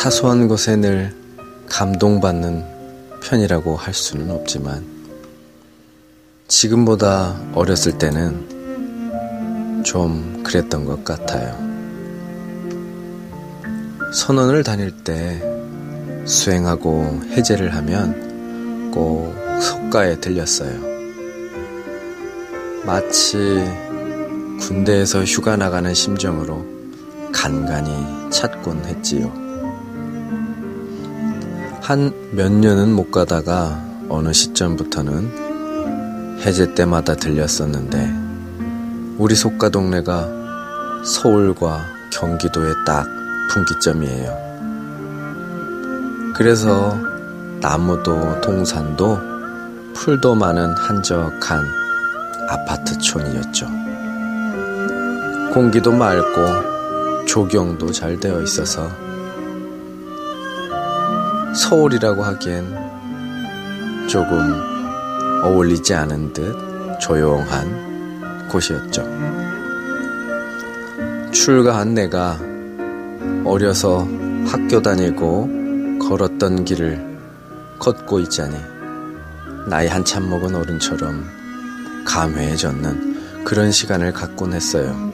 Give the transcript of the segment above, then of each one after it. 사소한 것에 늘 감동받는 편이라고 할 수는 없지만 지금보다 어렸을 때는 좀 그랬던 것 같아요. 선원을 다닐 때 수행하고 해제를 하면 꼭 속가에 들렸어요. 마치 군대에서 휴가 나가는 심정으로 간간히 찾곤 했지요. 한 몇 년은 못 가다가 어느 시점부터는 해제 때마다 들렸었는데 우리 속가 동네가 서울과 경기도의 딱 분기점이에요. 그래서 나무도 동산도 풀도 많은 한적한 아파트촌이었죠. 공기도 맑고 조경도 잘 되어 있어서 서울이라고 하기엔 조금 어울리지 않은 듯 조용한 곳이었죠. 출가한 내가 어려서 학교 다니고 걸었던 길을 걷고 있자니 나이 한참 먹은 어른처럼 감회해졌는 그런 시간을 갖곤 했어요.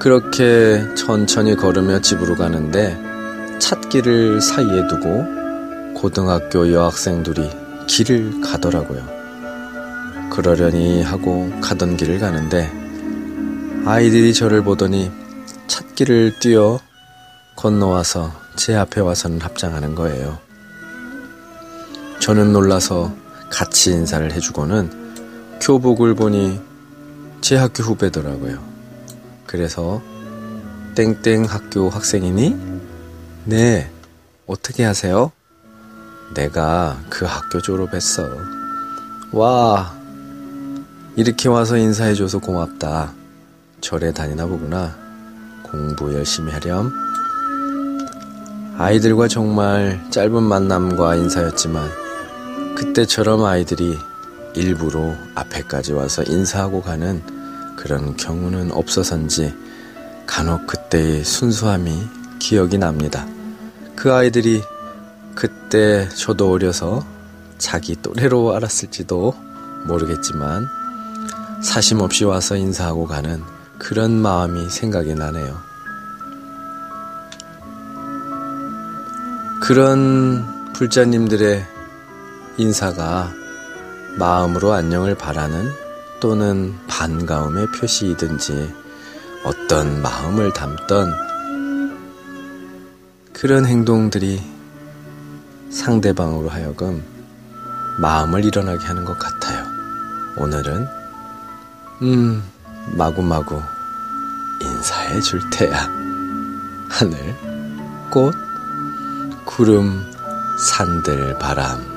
그렇게 천천히 걸으며 집으로 가는데 찻길을 사이에 두고 고등학교 여학생들이 길을 가더라고요. 그러려니 하고 가던 길을 가는데 아이들이 저를 보더니 찻길을 뛰어 건너와서 제 앞에 와서는 합장하는 거예요. 저는 놀라서 같이 인사를 해주고는 교복을 보니 제 학교 후배더라고요. 그래서 땡땡 학교 학생이니? 네, 어떻게 하세요? 내가 그 학교 졸업했어. 와, 이렇게 와서 인사해줘서 고맙다. 절에 다니나 보구나. 공부 열심히 하렴. 아이들과 정말 짧은 만남과 인사였지만 그때처럼 아이들이 일부러 앞에까지 와서 인사하고 가는 그런 경우는 없어서인지 간혹 그때의 순수함이 기억이 납니다. 그 아이들이 그때 저도 어려서 자기 또래로 알았을지도 모르겠지만 사심없이 와서 인사하고 가는 그런 마음이 생각이 나네요. 그런 불자님들의 인사가 마음으로 안녕을 바라는 또는 반가움의 표시이든지 어떤 마음을 담던 그런 행동들이 상대방으로 하여금 마음을 일어나게 하는 것 같아요. 오늘은 마구마구 인사해 줄 테야. 하늘, 꽃, 구름, 산들, 바람